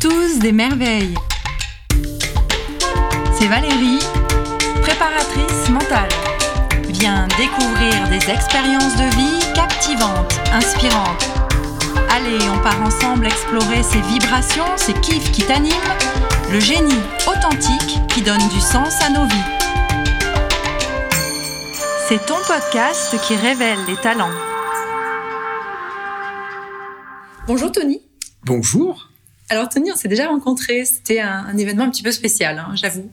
tous des merveilles. C'est Valérie, préparatrice mentale. Viens découvrir des expériences de vie captivantes, inspirantes. Allez, on part ensemble explorer ces vibrations, ces kiffs qui t'animent, le génie authentique qui donne du sens à nos vies. C'est ton podcast qui révèle les talents. Bonjour Tony. Bonjour. Alors Tony, on s'est déjà rencontrés, c'était un événement un petit peu spécial, hein, j'avoue.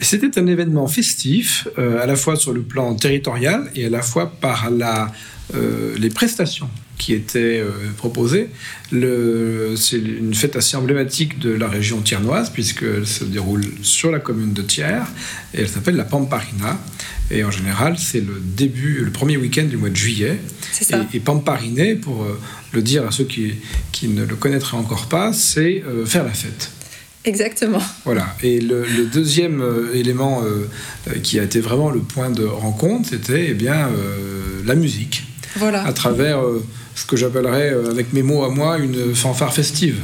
C'était un événement festif, à la fois sur le plan territorial et à la fois par les prestations qui étaient proposées. C'est une fête assez emblématique de la région thiernoise, puisqu'elle se déroule sur la commune de Thiers, et elle s'appelle la Pamparina. Et en général, c'est le premier week-end du mois de juillet. C'est ça. Et Pampariner, pour le dire à ceux qui ne le connaîtraient encore pas, c'est faire la fête. Exactement. Voilà. Et le deuxième élément qui a été vraiment le point de rencontre, c'était la musique. Voilà. À travers ce que j'appellerais, avec mes mots à moi, une fanfare festive.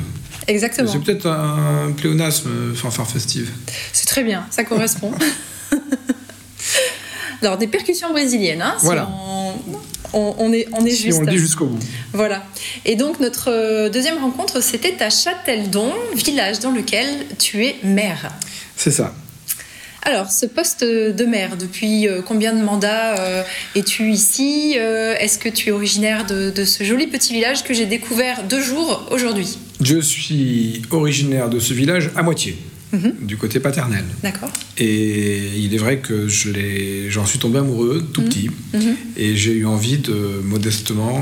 Exactement. C'est peut-être un pléonasme, fanfare festive. C'est très bien, ça correspond. Alors, des percussions brésiliennes, hein, voilà. On est juste. Et on le dit jusqu'au bout. Voilà. Et donc, notre deuxième rencontre, c'était à Châteldon, village dans lequel tu es maire. C'est ça. Alors, ce poste de maire, depuis combien de mandats es-tu ici ? Est-ce que tu es originaire de ce joli petit village que j'ai découvert 2 jours aujourd'hui ? Je suis originaire de ce village à moitié. Du côté paternel. D'accord. Et il est vrai que j'en suis tombé amoureux tout petit, et j'ai eu envie de modestement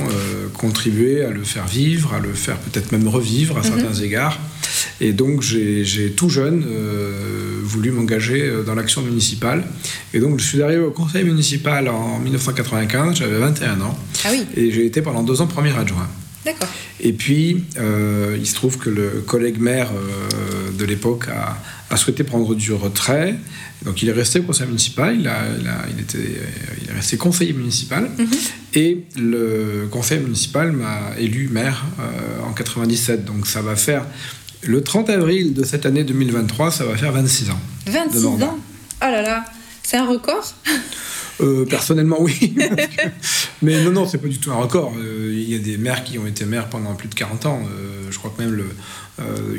contribuer à le faire vivre, à le faire peut-être même revivre à certains égards. Et donc j'ai tout jeune voulu m'engager dans l'action municipale. Et donc je suis arrivé au conseil municipal en 1995, j'avais 21 ans. Ah oui. Et j'ai été pendant 2 ans premier adjoint. D'accord. Et puis, il se trouve que le collègue maire de l'époque a souhaité prendre du retrait. Donc, il est resté au conseil municipal. Il est resté conseiller municipal. Et le conseil municipal m'a élu maire en 97. Donc, ça va faire... Le 30 avril de cette année 2023, ça va faire 26 ans. 26 ans ? Oh là là, c'est un record ? Personnellement, oui. Mais non, c'est pas du tout un record. Il y a des maires qui ont été maires pendant plus de 40 ans. Je crois que même,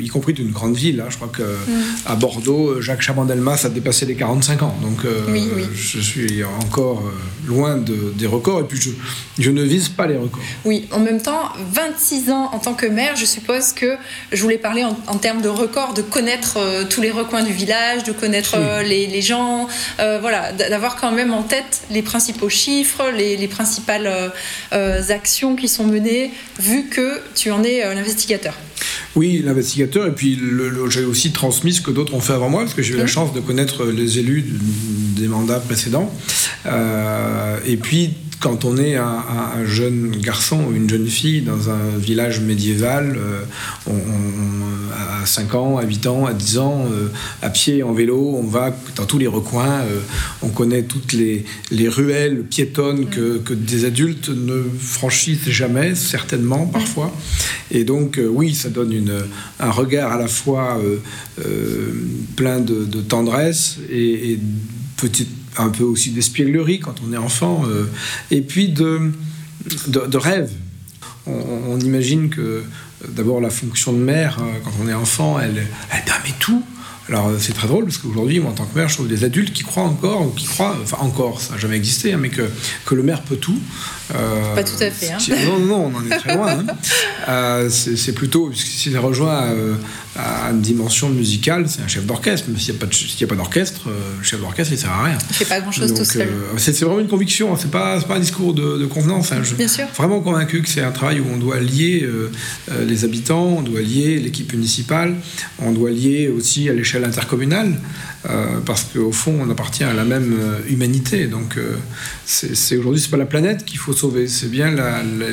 y compris d'une grande ville, hein, je crois qu'à Bordeaux, Jacques Chaban-Delmas a dépassé les 45 ans. Donc oui. Je suis encore loin des records. Et puis je ne vise pas les records. Oui, en même temps, 26 ans en tant que maire, je suppose que je voulais parler en termes de records, de connaître tous les recoins du village, de connaître les gens, voilà, d'avoir quand même en tête les principaux chiffres, les principales actions qui sont menées, vu que tu en es l'investigateur. Oui, l'investigateur, et puis j'ai aussi transmis ce que d'autres ont fait avant moi, parce que j'ai eu la chance de connaître les élus des mandats précédents. Et puis, quand on est un jeune garçon ou une jeune fille dans un village médiéval, à 5 ans, à 8 ans, à 10 ans, à pied, en vélo, on va dans tous les recoins, on connaît toutes les ruelles piétonnes que des adultes ne franchissent jamais, certainement, parfois. Et donc, oui, ça donne un regard à la fois plein de tendresse et un peu aussi d'espièglerie quand on est enfant, et puis de rêve. On imagine que d'abord la fonction de mère, quand on est enfant, elle permet tout. Alors c'est très drôle parce qu'aujourd'hui, moi en tant que maire, je trouve des adultes qui croient encore, ça n'a jamais existé, hein, mais que le maire peut tout. Pas tout à fait. Hein. Non, on en est très loin. Hein. C'est plutôt, s'il rejoint à une dimension musicale, c'est un chef d'orchestre. Mais s'il n'y a pas d'orchestre, le chef d'orchestre, il ne sert à rien. Il ne fait pas grand-chose tout seul. C'est vraiment une conviction, hein. C'est pas un discours de convenance. Hein. Bien sûr. Vraiment convaincu que c'est un travail où on doit lier les habitants, on doit lier l'équipe municipale, on doit lier aussi à l'échelle intercommunale, parce qu'au fond on appartient à la même humanité, donc c'est aujourd'hui, c'est pas la planète qu'il faut sauver, c'est bien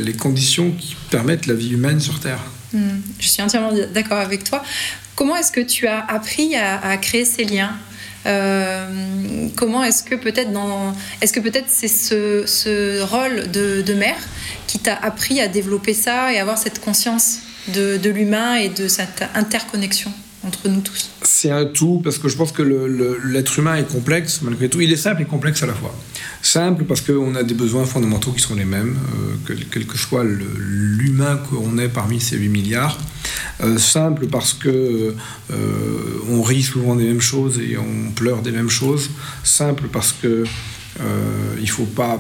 les conditions qui permettent la vie humaine sur Terre. Je suis entièrement d'accord avec toi. Comment est-ce que tu as appris à créer ces liens ? Comment est-ce que peut-être c'est ce rôle de maire qui t'a appris à développer ça et avoir cette conscience ? de l'humain et de cette interconnexion entre nous tous. C'est un tout, parce que je pense que l'être humain est complexe, malgré tout. Il est simple et complexe à la fois. Simple parce qu'on a des besoins fondamentaux qui sont les mêmes, quel que soit l'humain qu'on est parmi ces 8 milliards. Simple parce que on rit souvent des mêmes choses et on pleure des mêmes choses. Simple parce que il faut pas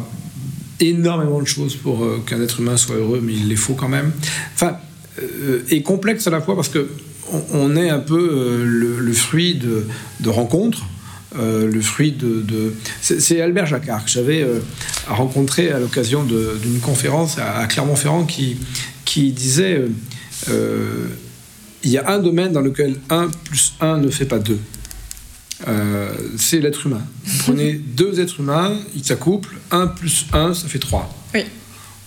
énormément de choses pour qu'un être humain soit heureux, mais il les faut quand même. Enfin, et complexe à la fois parce que on est un peu le fruit de rencontres, le fruit de... C'est Albert Jacquard que j'avais rencontré à l'occasion d'une conférence à Clermont-Ferrand qui disait il y a un domaine dans lequel 1 plus 1 ne fait pas 2. C'est l'être humain. Vous prenez deux êtres humains, ils s'accouplent, 1 plus 1, ça fait 3. Oui,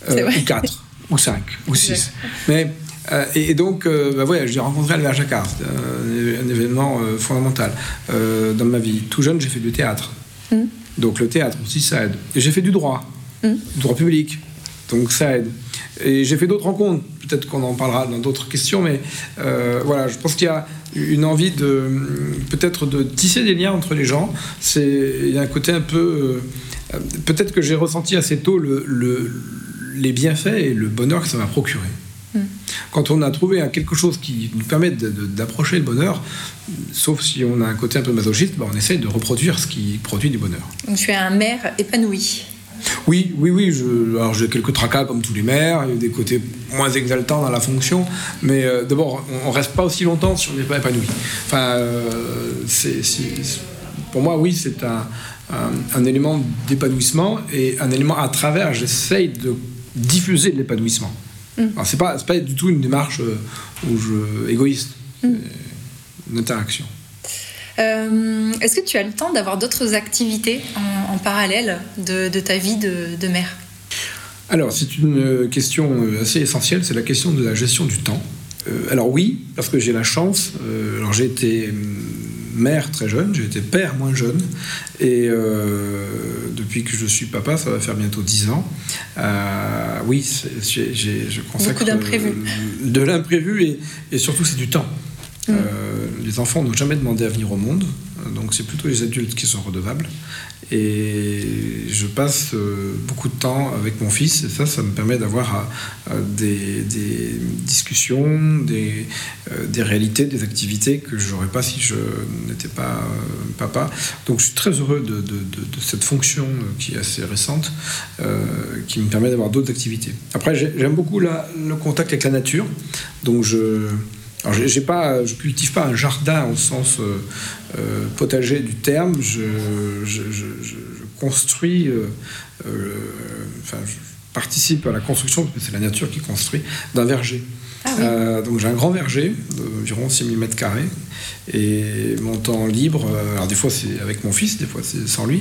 c'est vrai. Ou 4, ou 5, ou 6. Mais... et donc, ouais, j'ai rencontré Albert Jacquard, un événement fondamental dans ma vie. Tout jeune, j'ai fait du théâtre. Donc le théâtre aussi, ça aide. Et j'ai fait du droit, du droit public. Donc ça aide. Et j'ai fait d'autres rencontres. Peut-être qu'on en parlera dans d'autres questions, mais voilà, je pense qu'il y a une envie de peut-être de tisser des liens entre les gens. Il y a un côté un peu... peut-être que j'ai ressenti assez tôt les bienfaits et le bonheur que ça m'a procuré. Quand on a trouvé quelque chose qui nous permet d'approcher le bonheur, sauf si on a un côté un peu masochiste, on essaie de reproduire ce qui produit du bonheur. Donc tu es un maire épanoui. Oui. Alors j'ai quelques tracas comme tous les maires, il y a des côtés moins exaltants dans la fonction, mais d'abord on reste pas aussi longtemps si on n'est pas épanoui. Enfin, pour moi, oui, c'est un élément d'épanouissement et un élément à travers. J'essaye de diffuser de l'épanouissement. Alors c'est pas du tout une démarche égoïste, une interaction. Est-ce que tu as le temps d'avoir d'autres activités en parallèle de ta vie de maire ? Alors c'est une question assez essentielle, c'est la question de la gestion du temps. Alors oui, parce que j'ai la chance, alors j'ai été maire très jeune, j'ai été père moins jeune, et depuis que je suis papa, ça va faire bientôt 10 ans. Oui, je consacre de l'imprévu, et surtout c'est du temps. Les enfants n'ont jamais demandé à venir au monde, donc c'est plutôt les adultes qui sont redevables. Et je passe beaucoup de temps avec mon fils, et ça me permet d'avoir des discussions, des réalités, des activités que je n'aurais pas si je n'étais pas papa. Donc je suis très heureux de cette fonction qui est assez récente, qui me permet d'avoir d'autres activités. Après, j'aime beaucoup le contact avec la nature, donc alors je cultive pas un jardin au sens potager du terme. Je construis, enfin, je participe à la construction, parce que c'est la nature qui construit, d'un verger. Ah oui. Donc j'ai un grand verger d'environ 6000 mètres carrés, et mon temps libre, alors des fois c'est avec mon fils, des fois c'est sans lui,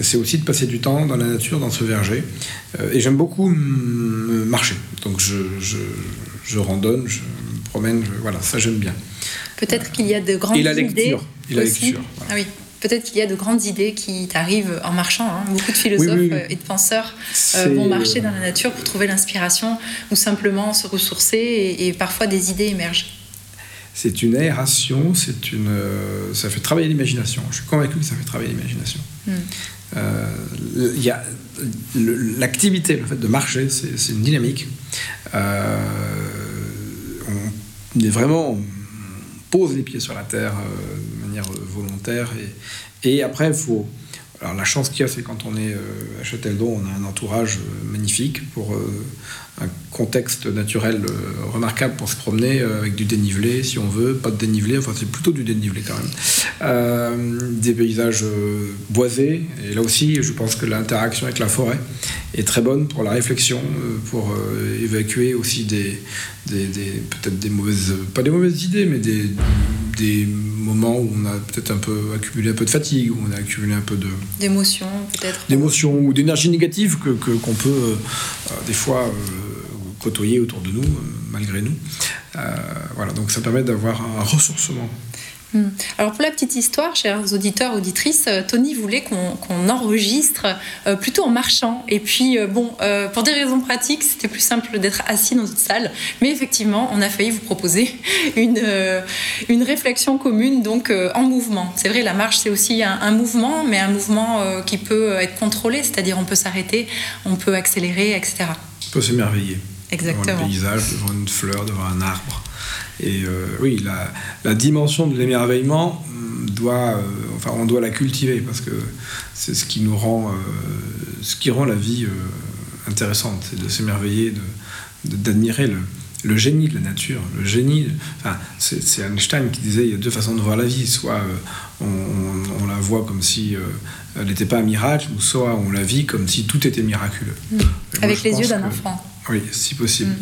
c'est aussi de passer du temps dans la nature, dans ce verger, et j'aime beaucoup marcher, donc je randonne, je me promène, voilà, ça j'aime bien. Peut-être qu'il y a de grandes idées. Et la lecture. Voilà. Ah oui. Peut-être qu'il y a de grandes idées qui t'arrivent en marchant. Hein. Beaucoup de philosophes et de penseurs vont marcher dans la nature pour trouver l'inspiration ou simplement se ressourcer, et parfois des idées émergent. C'est une aération, ça fait travailler l'imagination. Je suis convaincu que ça fait travailler l'imagination. Y a l'activité, le fait de marcher, c'est une dynamique. On est vraiment... pose les pieds sur la terre de manière volontaire, et après il faut... Alors la chance qu'il y a, c'est quand on est à Châteldon, on a un entourage magnifique pour un contexte naturel remarquable pour se promener, avec du dénivelé si on veut, pas de dénivelé, enfin c'est plutôt du dénivelé quand même, des paysages boisés, et là aussi je pense que l'interaction avec la forêt est très bonne pour la réflexion, pour évacuer aussi des peut-être des mauvaises, pas des mauvaises idées, mais des moments où on a peut-être un peu accumulé un peu de fatigue, où on a accumulé un peu d'émotions, peut-être. D'émotions ou d'énergie négative qu'on peut des fois côtoyer autour de nous, malgré nous. Voilà, donc ça permet d'avoir un ressourcement. Alors pour la petite histoire, chers auditeurs, auditrices, Tony voulait qu'on enregistre plutôt en marchant. Et puis pour des raisons pratiques, c'était plus simple d'être assis dans une salle. Mais effectivement, on a failli vous proposer une réflexion commune, donc en mouvement. C'est vrai, la marche c'est aussi un mouvement, mais un mouvement qui peut être contrôlé, c'est-à-dire on peut s'arrêter, on peut accélérer, etc. On peut s'émerveiller. Exactement. Devant le paysage, devant une fleur, devant un arbre. Et oui, la dimension de l'émerveillement on doit la cultiver parce que c'est ce qui nous rend, ce qui rend la vie intéressante, c'est de s'émerveiller, d'admirer le génie de la nature, le génie. Enfin, c'est Einstein qui disait il y a deux façons de voir la vie, soit on la voit comme si elle n'était pas un miracle, ou soit on la vit comme si tout était miraculeux. Avec les yeux d'un enfant. Oui, si possible.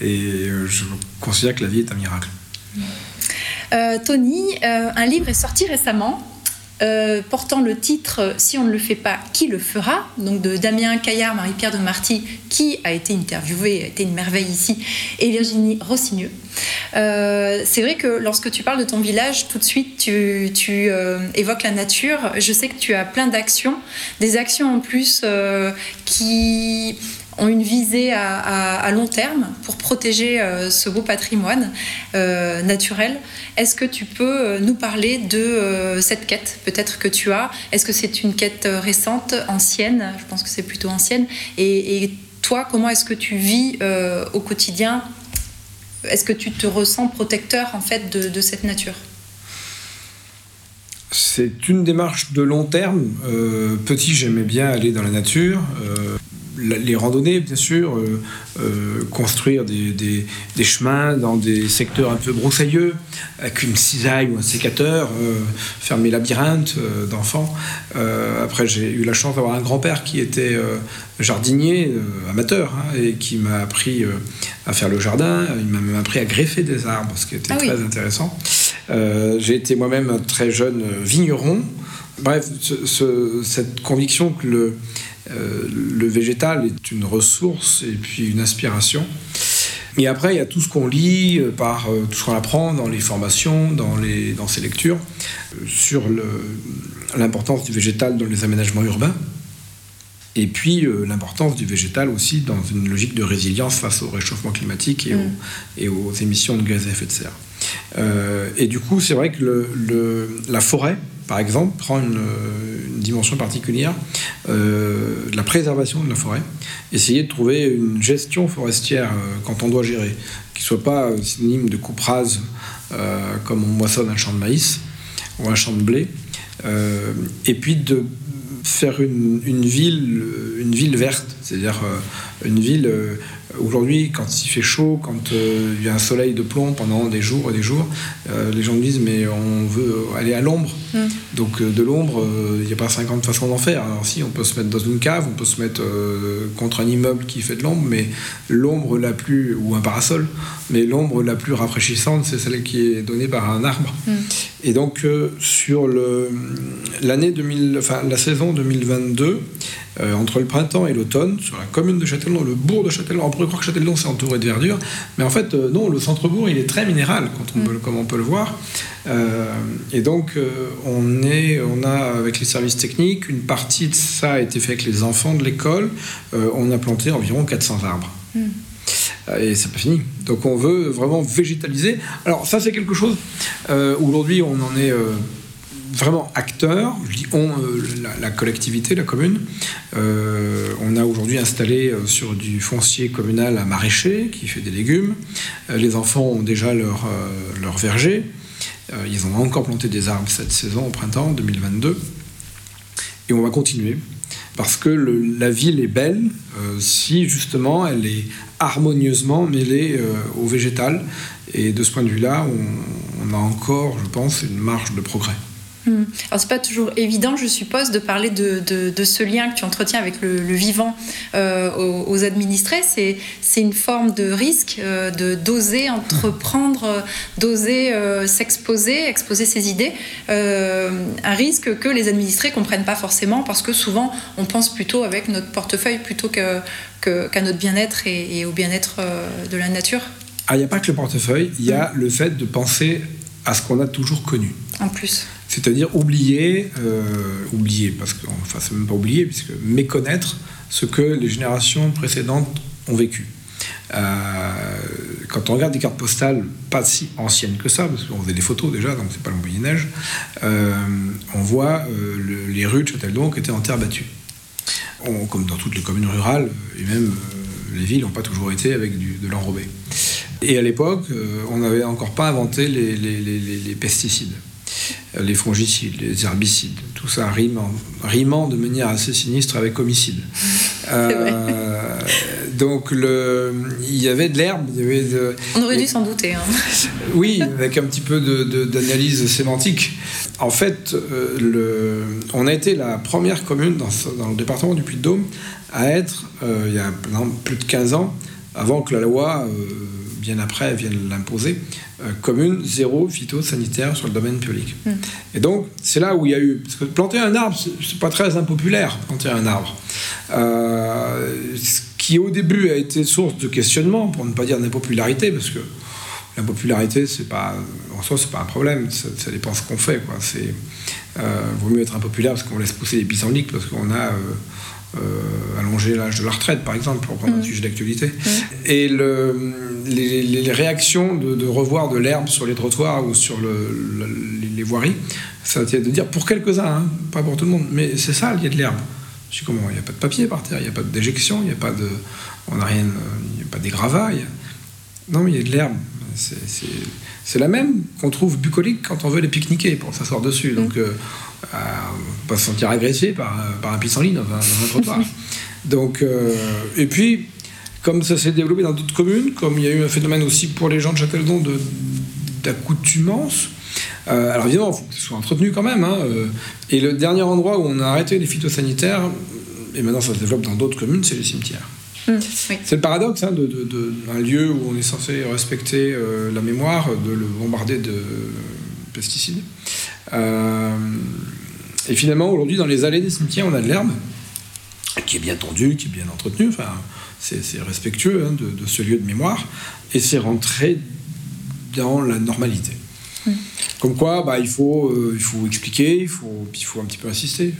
Et je considère que la vie est un miracle. Tony, un livre est sorti récemment portant le titre « Si on ne le fait pas, qui le fera ?», donc de Damien Caillard, Marie-Pierre de Marty, qui a été interviewée, a été une merveille ici, et Virginie Rossigneux. C'est vrai que lorsque tu parles de ton village, tout de suite tu évoques la nature. Je sais que tu as plein d'actions, des actions en plus qui ont une visée à long terme pour protéger ce beau patrimoine naturel. Est-ce que tu peux nous parler de cette quête peut-être que tu as ? Est-ce que c'est une quête récente, ancienne ? Je pense que c'est plutôt ancienne. Et toi, comment est-ce que tu vis au quotidien ? Est-ce que tu te ressens protecteur en fait de cette nature ? C'est une démarche de long terme. Petit, j'aimais bien aller dans la nature. Les randonnées, bien sûr, construire des chemins dans des secteurs un peu broussailleux, avec une cisaille ou un sécateur, faire mes labyrinthes d'enfants. Après, j'ai eu la chance d'avoir un grand-père qui était jardinier amateur, hein, et qui m'a appris à faire le jardin. Il m'a même appris à greffer des arbres, ce qui était très intéressant. J'ai été moi-même un très jeune vigneron. Bref, cette conviction que le végétal est une ressource et puis une inspiration. Et après, il y a tout ce qu'on lit, tout ce qu'on apprend dans les formations, dans ces lectures, sur l'importance du végétal dans les aménagements urbains, et puis l'importance du végétal aussi dans une logique de résilience face au réchauffement climatique et aux émissions de gaz à effet de serre. Et du coup, c'est vrai que la forêt, par exemple, prend une dimension particulière, de la préservation de la forêt. Essayer de trouver une gestion forestière quand on doit gérer, qui ne soit pas synonyme de coupe rase comme on moissonne un champ de maïs ou un champ de blé. Et puis de faire une ville verte, c'est-à-dire une ville... Aujourd'hui, quand il fait chaud, quand il y a un soleil de plomb pendant des jours et des jours, les gens me disent mais on veut aller à l'ombre. Donc de l'ombre, il n'y a pas 50 façons d'en faire. Alors si, on peut se mettre dans une cave, on peut se mettre contre un immeuble qui fait de l'ombre, mais l'ombre la plus... ou un parasol, mais l'ombre la plus rafraîchissante, c'est celle qui est donnée par un arbre. Et donc sur la saison 2022, entre le printemps et l'automne, sur la commune de Châteldon, le bourg de Châteldon. On pourrait croire que Châteldon c'est entouré de verdure, mais en fait non, le centre-bourg il est très minéral comme on peut le voir. Et donc on a avec les services techniques, une partie de ça a été fait avec les enfants de l'école, on a planté environ 400 arbres. Et c'est pas fini. Donc on veut vraiment végétaliser. Alors ça c'est quelque chose où aujourd'hui on en est... vraiment acteurs, je dis la collectivité, la commune. On a aujourd'hui installé sur du foncier communal un maraîcher qui fait des légumes. Les enfants ont déjà leur verger. Ils ont encore planté des arbres cette saison, au printemps 2022. Et on va continuer. Parce que la ville est belle si justement elle est harmonieusement mêlée au végétal. Et de ce point de vue-là, on a encore, je pense, une marge de progrès. Alors c'est pas toujours évident, je suppose, de parler de ce lien que tu entretiens avec le vivant aux administrés. C'est une forme de risque, d'oser entreprendre, d'oser s'exposer, exposer ses idées. Un risque que les administrés comprennent pas forcément parce que souvent on pense plutôt avec notre portefeuille plutôt qu'à notre bien-être et au bien-être de la nature. Ah, il n'y a pas que le portefeuille, il y a le fait de penser à ce qu'on a toujours connu. En plus. C'est-à-dire oublier, parce que, enfin, c'est même pas oublier, puisque méconnaître ce que les générations précédentes ont vécu. Quand on regarde des cartes postales pas si anciennes que ça, parce qu'on faisait des photos déjà, donc c'est pas le Moyen-Âge, on voit les rues de Châteldon qui étaient en terre battue. Comme dans toutes les communes rurales, et même les villes n'ont pas toujours été avec de l'enrobé. Et à l'époque, on n'avait encore pas inventé les pesticides, les fongicides, les herbicides, tout ça rimant de manière assez sinistre avec homicide. Donc il y avait de l'herbe, il y avait de... On aurait dû s'en douter. Hein. Oui, avec un petit peu d'analyse sémantique. En fait, on a été la première commune dans le département du Puy-de-Dôme à être, il y a plus de 15 ans, avant que la loi, bien après, vienne l'imposer, commune zéro phytosanitaire sur le domaine public. Mmh. Et donc, c'est là où il y a eu... Parce que planter un arbre, c'est pas très impopulaire, planter un arbre. Ce qui, au début, a été source de questionnement, pour ne pas dire d'impopularité, parce que l'impopularité, c'est pas... En soi, c'est pas un problème, ça dépend ce qu'on fait, quoi. C'est... vaut mieux être impopulaire parce qu'on laisse pousser les pissenlits, parce qu'on a... allonger l'âge de la retraite, par exemple, pour prendre un sujet d'actualité. Et les réactions de revoir de l'herbe sur les trottoirs ou sur les voiries, ça tient de dire pour quelques-uns, hein, pas pour tout le monde, mais c'est ça, il y a de l'herbe. Je dis comment, il n'y a pas de papier par terre, il n'y a pas de déjection, il n'y a pas de... On n'a rien... Il n'y a pas des gravats. Non, mais il y a de l'herbe. C'est la même qu'on trouve bucolique quand on veut les pique-niquer pour s'asseoir dessus. Donc, pas se sentir agressé par un pissenlit dans un trottoir. Donc, et puis, comme ça s'est développé dans d'autres communes, comme il y a eu un phénomène aussi pour les gens de Châteldon d'accoutumance, alors évidemment, il faut que ce soit entretenu quand même. Hein, et le dernier endroit où on a arrêté les phytosanitaires, et maintenant ça se développe dans d'autres communes, c'est les cimetières. Oui. C'est le paradoxe hein, d'un lieu où on est censé respecter la mémoire, de le bombarder de pesticides. Et finalement, aujourd'hui, dans les allées des cimetières, on a de l'herbe qui est bien tondue, qui est bien entretenue. Enfin, c'est respectueux hein, de ce lieu de mémoire. Et c'est rentré dans la normalité. Oui. Comme quoi, il faut expliquer, il faut un petit peu insister.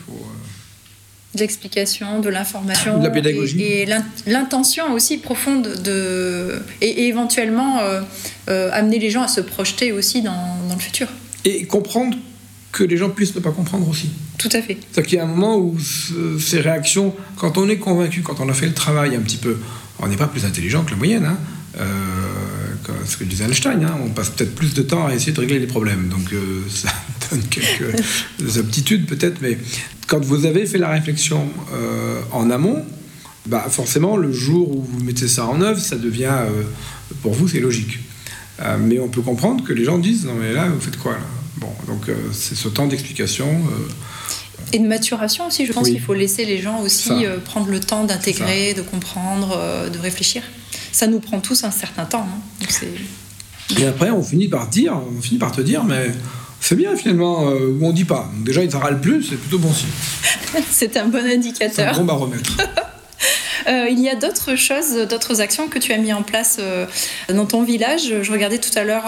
De l'explication, de l'information, de la pédagogie. Et l'intention aussi profonde et éventuellement amener les gens à se projeter aussi dans le futur. Et comprendre que les gens puissent ne pas comprendre aussi. Tout à fait. C'est-à-dire qu'il y a un moment où ces réactions, quand on est convaincu, quand on a fait le travail un petit peu, on n'est pas plus intelligent que la moyenne, hein, ce que disait Einstein, hein, on passe peut-être plus de temps à essayer de régler les problèmes. Donc ça donne quelques aptitudes peut-être, mais quand vous avez fait la réflexion en amont, forcément le jour où vous mettez ça en œuvre, ça devient, pour vous c'est logique. Mais on peut comprendre que les gens disent « Non mais là, vous faites quoi là ?» Bon, donc c'est ce temps d'explication. Et de maturation aussi, je pense qu'il faut laisser les gens aussi prendre le temps d'intégrer, de comprendre, de réfléchir. Ça nous prend tous un certain temps. Hein. Donc et après, on finit par te dire, mais c'est bien finalement, ou on dit pas. Donc, déjà, il ne râle plus, c'est plutôt bon signe. C'est un bon indicateur. C'est un bon baromètre. Il y a d'autres choses, d'autres actions que tu as mis en place dans ton village. Je regardais tout à l'heure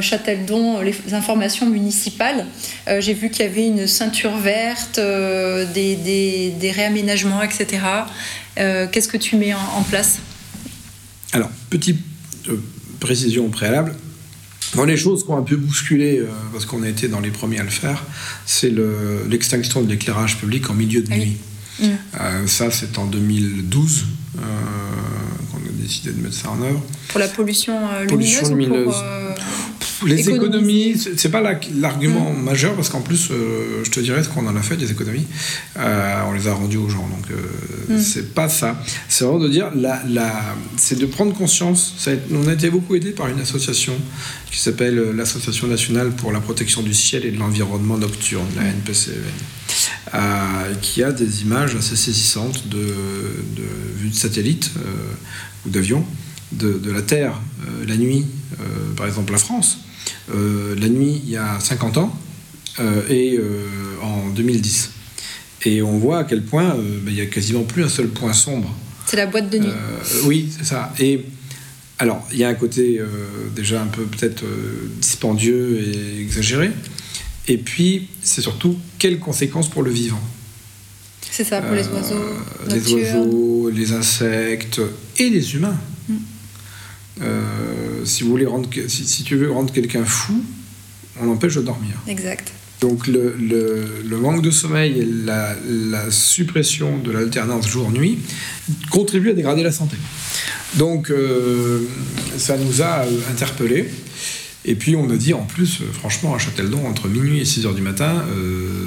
Châteldon, les informations municipales. J'ai vu qu'il y avait une ceinture verte, des réaménagements, etc. Qu'est-ce que tu mets en place ? Alors, petite précision au préalable. Dans les choses qu'on a un peu bousculé, parce qu'on a été dans les premiers à le faire, c'est l'extinction de l'éclairage public en milieu de nuit. Mmh. Ça, c'est en 2012 qu'on a décidé de mettre ça en œuvre. Pour la pollution lumineuse. Pour, les économies, c'est pas l'argument majeur, parce qu'en plus, je te dirais ce qu'on en a fait des économies. On les a rendues aux gens, donc c'est pas ça. C'est vraiment de dire, c'est de prendre conscience. On a été beaucoup aidés par une association qui s'appelle l'Association nationale pour la protection du ciel et de l'environnement nocturne, la NPCEN, qui a des images assez saisissantes de vues de satellites ou d'avions de la Terre la nuit, par exemple la France. La nuit il y a 50 ans et en 2010, et on voit à quel point il n'y a quasiment plus un seul point sombre. C'est la boîte de nuit. Oui, c'est ça. Et Alors, il y a un côté déjà un peu peut-être dispendieux et exagéré. Et puis, c'est surtout quelles conséquences pour le vivant. C'est ça, pour les oiseaux, les oiseaux, les insectes et les humains. Si vous voulez rendre, si tu veux rendre quelqu'un fou, on l'empêche de dormir. Exact. Donc le manque de sommeil et la suppression de l'alternance jour-nuit contribuent à dégrader la santé. Donc ça nous a interpellés. Et puis on a dit, en plus, franchement, à Châteldon, entre minuit et 6h du matin,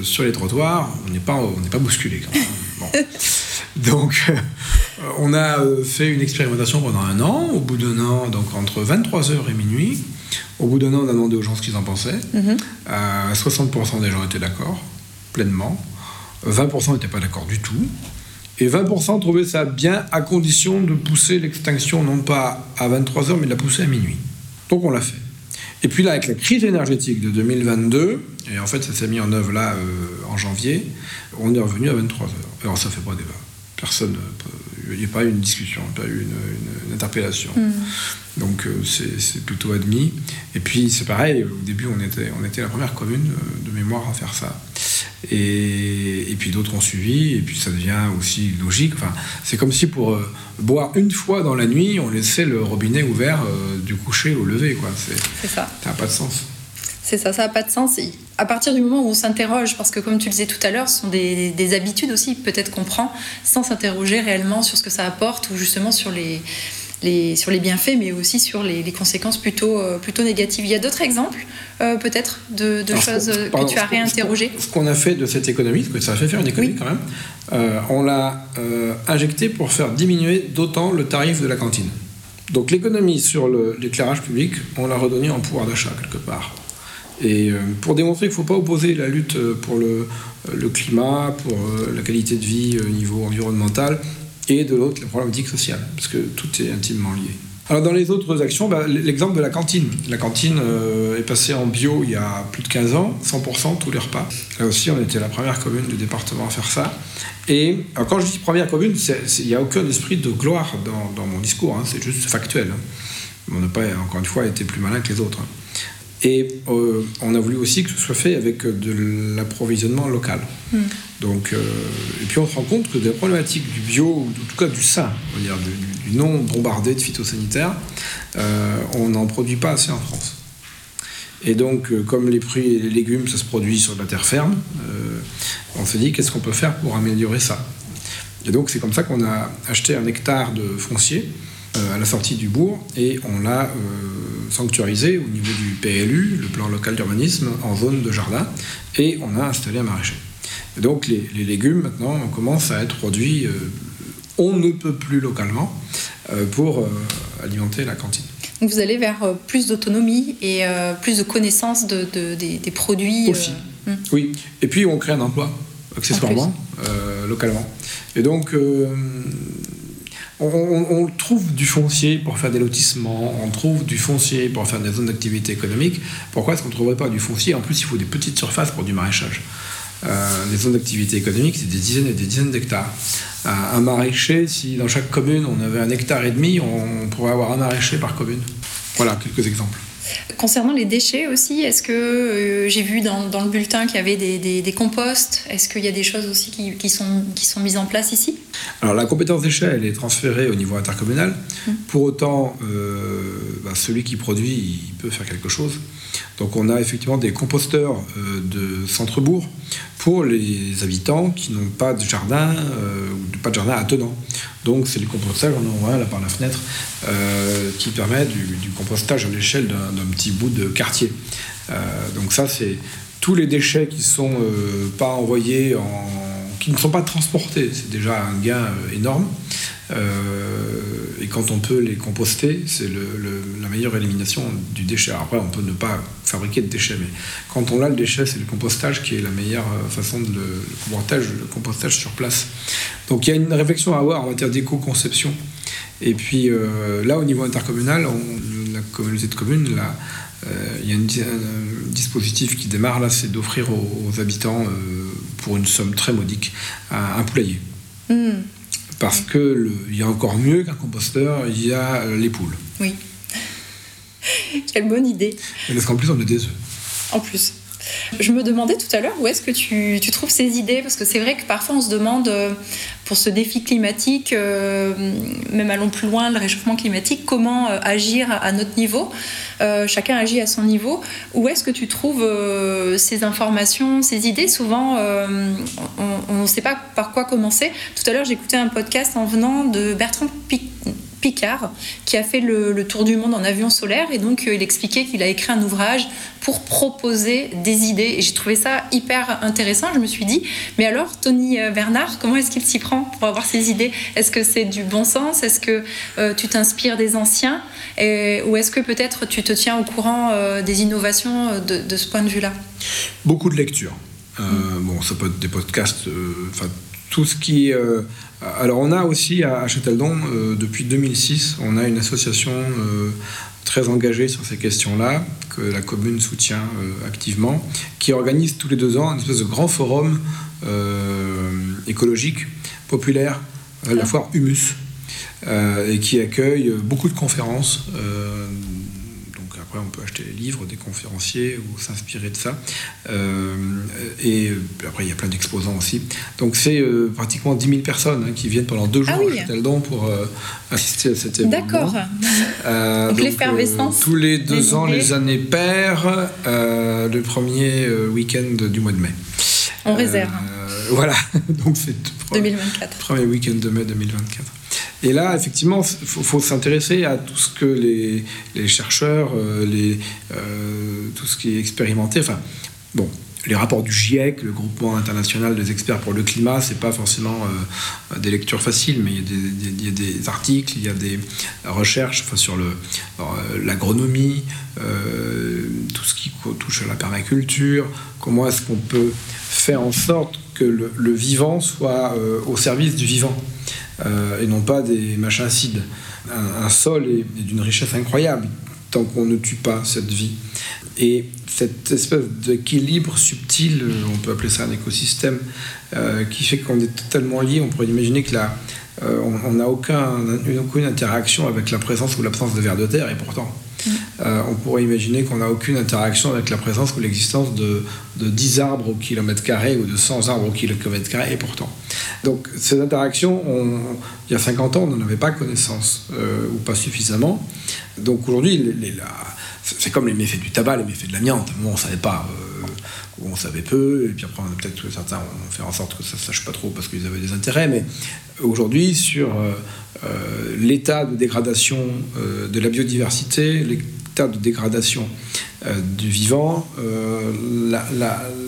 sur les trottoirs, on n'est pas bousculé quand même. Bon. Donc on a fait une expérimentation pendant un an. Au bout d'un an, donc entre 23h et minuit, au bout d'un an, on a demandé aux gens ce qu'ils en pensaient. 60% des gens étaient d'accord, pleinement. 20% n'étaient pas d'accord du tout. Et 20% trouvaient ça bien, à condition de pousser l'extinction, non pas à 23h, mais de la pousser à minuit. Donc on l'a fait. Et puis là, avec la crise énergétique de 2022, et en fait, ça s'est mis en œuvre là, en janvier, on est revenu à 23h. Alors ça ne fait pas débat. Personne ne peut... Il n'y a pas eu une discussion, il n'y a pas eu une interpellation. Donc c'est plutôt admis. Et puis c'est pareil, au début on était la première commune de mémoire à faire ça. Et puis d'autres ont suivi, et puis ça devient aussi logique. Enfin, c'est comme si pour boire une fois dans la nuit, on laissait le robinet ouvert du coucher au lever, quoi. C'est ça. Ça n'a pas de sens. C'est ça, ça n'a pas de sens. Et à partir du moment où on s'interroge, parce que comme tu le disais tout à l'heure, ce sont des habitudes aussi, peut-être qu'on prend, sans s'interroger réellement sur ce que ça apporte, ou justement sur les bienfaits, mais aussi sur les conséquences plutôt négatives. Il y a d'autres exemples, peut-être, de choses que tu as réinterrogées. Ce qu'on a fait de cette économie, parce que ça a fait faire une économie, oui, quand même, on l'a injectée pour faire diminuer d'autant le tarif de la cantine. Donc l'économie sur l'éclairage public, on l'a redonnée en pouvoir d'achat, quelque part. Et pour démontrer qu'il ne faut pas opposer la lutte pour le climat, pour la qualité de vie au niveau environnemental, et de l'autre, la problématique sociale, parce que tout est intimement lié. Alors dans les autres actions, l'exemple de la cantine. La cantine est passée en bio il y a plus de 15 ans, 100% tous les repas. Là aussi, on était la première commune du département à faire ça. Et alors, quand je dis première commune, il n'y a aucun esprit de gloire dans mon discours, hein, c'est juste factuel. On n'a pas, encore une fois, été plus malin que les autres. Et on a voulu aussi que ce soit fait avec de l'approvisionnement local. Donc, et puis on se rend compte que la problématique du bio, ou en tout cas du sain, on va dire, du non bombardé de phytosanitaires, on n'en produit pas assez en France. Et donc comme les fruits et les légumes ça se produit sur de la terre ferme, on se dit qu'est-ce qu'on peut faire pour améliorer ça. Et donc c'est comme ça qu'on a acheté 1 hectare de foncier à la sortie du bourg, et on l'a sanctuarisé au niveau du PLU, le plan local d'urbanisme, en zone de jardin, et on a installé un maraîcher. Et donc les légumes maintenant commencent à être produits, on ne peut plus localement, pour alimenter la cantine. Donc vous allez vers plus d'autonomie et plus de connaissance des produits aussi. Oui, et puis on crée un emploi, accessoirement, localement. Et donc... On trouve du foncier pour faire des lotissements, on trouve du foncier pour faire des zones d'activité économique. Pourquoi est-ce qu'on ne trouverait pas du foncier ? En plus, il faut des petites surfaces pour du maraîchage. Les zones d'activité économique, c'est des dizaines et des dizaines d'hectares. Un maraîcher, si dans chaque commune on avait 1,5 hectare, on pourrait avoir un maraîcher par commune. Voilà quelques exemples. Concernant les déchets aussi, est-ce que j'ai vu dans le bulletin qu'il y avait des composts ? Est-ce qu'il y a des choses aussi qui sont mises en place ici ? Alors la compétence déchets, elle est transférée au niveau intercommunal. Pour autant, celui qui produit, il peut faire quelque chose. Donc on a effectivement des composteurs de centre-bourg pour les habitants qui n'ont pas de jardin ou pas de jardin attenant. Donc c'est le compostage, on en voit un là par la fenêtre, qui permet du compostage à l'échelle d'un petit bout de quartier. Donc ça, c'est tous les déchets qui sont pas envoyés, qui ne sont pas transportés. C'est déjà un gain énorme. Et quand on peut les composter, c'est la meilleure élimination du déchet. Alors après, on peut ne pas fabriquer de déchets, mais quand on a le déchet, c'est le compostage qui est la meilleure façon de le compostage sur place. Donc il y a une réflexion à avoir en matière d'éco-conception. Et puis là, au niveau intercommunal, la communauté de communes, là, il y a un dispositif qui démarre là, c'est d'offrir aux habitants, pour une somme très modique, un poulailler. parce que il y a encore mieux qu'un composteur, il y a les poules. Oui. Quelle bonne idée. Et parce qu'en plus, on a des œufs. En plus. Je me demandais tout à l'heure où est-ce que tu trouves ces idées, parce que c'est vrai que parfois on se demande, pour ce défi climatique, même allons plus loin, le réchauffement climatique, comment agir à notre niveau. Chacun agit à son niveau. Où est-ce que tu trouves ces informations, ces idées? Souvent, on ne sait pas par quoi commencer. Tout à l'heure, j'écoutais un podcast en venant de Bertrand Piccard, qui a fait le tour du monde en avion solaire, et donc il expliquait qu'il a écrit un ouvrage pour proposer des idées, et j'ai trouvé ça hyper intéressant. Je me suis dit, mais alors Tony BERNARD, comment est-ce qu'il s'y prend pour avoir ces idées? Est-ce que c'est du bon sens? Est-ce que tu t'inspires des anciens, ou est-ce que peut-être tu te tiens au courant des innovations de ce point de vue-là? Beaucoup de lectures. Bon, ça peut être des podcasts, tout ce qui... Alors on a aussi à Châteldon, depuis 2006, on a une association très engagée sur ces questions-là, que la commune soutient activement, qui organise tous les 2 ans une espèce de grand forum écologique, populaire, la foire Humus, et qui accueille beaucoup de conférences. Après, on peut acheter les livres des conférenciers ou s'inspirer de ça. Et après, il y a plein d'exposants aussi. Donc, c'est pratiquement 10 000 personnes qui viennent pendant 2 jours à Châteldon pour assister à cet événement. D'accord. Donc, l'effervescence. Tous les 2 ans, les années paires, le premier week-end du mois de mai. On réserve. Voilà. Donc, c'est le 2024. Premier week-end de mai 2024. Et là, effectivement, il faut s'intéresser à tout ce que les chercheurs, tout ce qui est expérimenté. Enfin, bon, les rapports du GIEC, le groupement international des experts pour le climat, c'est pas forcément des lectures faciles, mais il y a des articles, il y a des recherches sur l'agronomie, tout ce qui touche à la permaculture. Comment est-ce qu'on peut faire en sorte que le vivant soit au service du vivant? Et non pas des machins acides. Un sol est d'une richesse incroyable tant qu'on ne tue pas cette vie. Et cette espèce d'équilibre subtil, on peut appeler ça un écosystème, qui fait qu'on est totalement lié. On pourrait imaginer que on n'a aucune interaction avec la présence ou l'absence de vers de terre, et pourtant, on pourrait imaginer qu'on n'a aucune interaction avec la présence ou l'existence de 10 arbres au kilomètre carré ou de 100 arbres au kilomètre carré, et pourtant. Donc ces interactions, il y a 50 ans, on n'en avait pas connaissance, ou pas suffisamment. Donc aujourd'hui, c'est comme les méfaits du tabac, les méfaits de l'amiante. Bon, on ne savait pas, ou on savait peu, et puis après, on a peut-être que certains ont fait en sorte que ça ne se sache pas trop parce qu'ils avaient des intérêts, mais aujourd'hui, sur l'état de dégradation de la biodiversité, l'état de dégradation du vivant,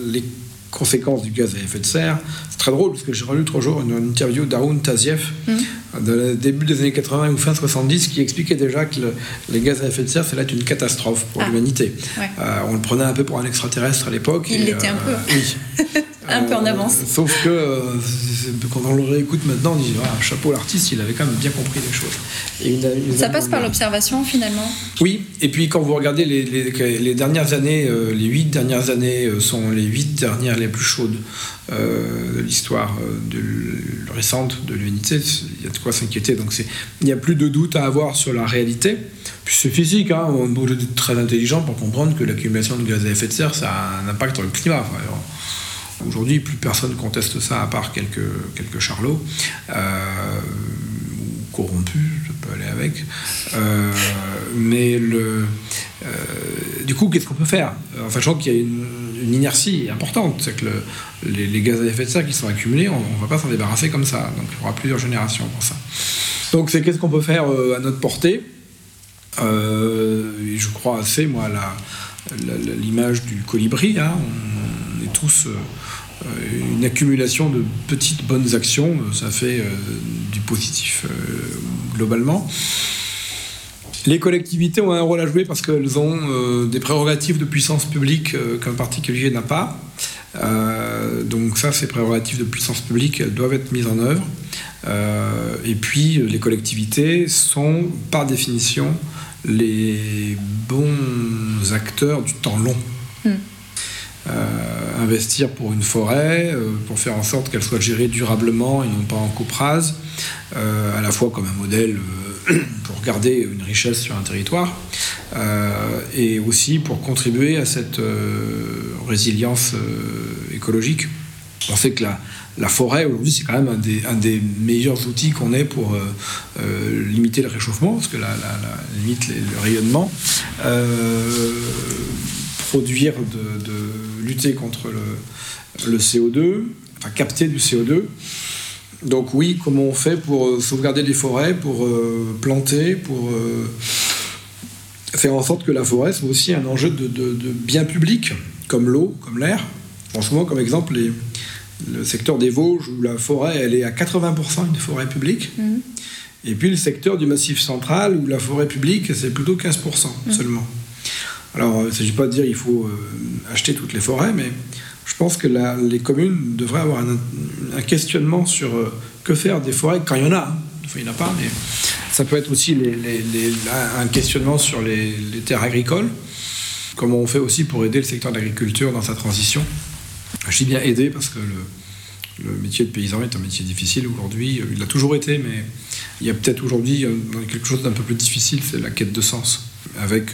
les conséquences du gaz à effet de serre. C'est très drôle parce que j'ai relu 3 jours une interview d'Haroun Tazieff de début des années 80 ou fin 70 qui expliquait déjà que les gaz à effet de serre, c'est là une catastrophe pour l'humanité. Ouais. On le prenait un peu pour un extraterrestre à l'époque. Il l'était un peu. Oui. Un peu en avance. Sauf que quand on le réécoute maintenant, on dit chapeau l'artiste, il avait quand même bien compris les choses. Et ça passe par l'observation finalement. Oui, et puis quand vous regardez les dernières années, les 8 dernières années sont les 8 dernières les plus chaudes de l'histoire récente de l'humanité. Il y a de quoi s'inquiéter. Donc il n'y a plus de doute à avoir sur la réalité. Puis c'est physique, on doit être très intelligent pour comprendre que l'accumulation de gaz à effet de serre, ça a un impact sur le climat. Enfin, aujourd'hui, plus personne conteste ça à part quelques charlots ou corrompus, je peux aller avec. Mais du coup, qu'est-ce qu'on peut faire? En sachant qu'il y a une inertie importante, c'est que les gaz à effet de serre qui sont accumulés, on ne va pas s'en débarrasser comme ça. Donc il y aura plusieurs générations pour ça. Donc c'est qu'est-ce qu'on peut faire à notre portée. Je crois assez, moi, l'image du colibri. On est tous une accumulation de petites bonnes actions, ça fait du positif globalement. Les collectivités ont un rôle à jouer parce qu'elles ont des prérogatives de puissance publique qu'un particulier n'a pas. Donc ça, ces prérogatives de puissance publique doivent être mises en œuvre. Et puis les collectivités sont, par définition, les bons acteurs du temps long. investir pour une forêt, pour faire en sorte qu'elle soit gérée durablement et non pas en coupe rase, à la fois comme un modèle pour garder une richesse sur un territoire, et aussi pour contribuer à cette résilience écologique. On sait que la forêt, aujourd'hui, c'est quand même un des meilleurs outils qu'on ait pour limiter le réchauffement, parce que limite le rayonnement, produire, lutter contre le CO2, enfin capter du CO2. Donc oui, comment on fait pour sauvegarder les forêts, pour planter, pour faire en sorte que la forêt soit aussi un enjeu de bien public, comme l'eau, comme l'air. Bon, souvent, comme exemple, le secteur des Vosges, où la forêt, elle est à 80% une forêt publique. Mmh. Et puis le secteur du Massif Central, où la forêt publique, c'est plutôt 15% seulement. Alors, il ne s'agit pas de dire qu'il faut acheter toutes les forêts, mais je pense que les communes devraient avoir un questionnement sur que faire des forêts quand il y en a. Enfin, il n'y en a pas, mais ça peut être aussi un questionnement sur les terres agricoles. Comment on fait aussi pour aider le secteur de l'agriculture dans sa transition ? Je dis bien aider parce que le métier de paysan est un métier difficile aujourd'hui. Il l'a toujours été, mais il y a peut-être aujourd'hui quelque chose d'un peu plus difficile, c'est la quête de sens. Avec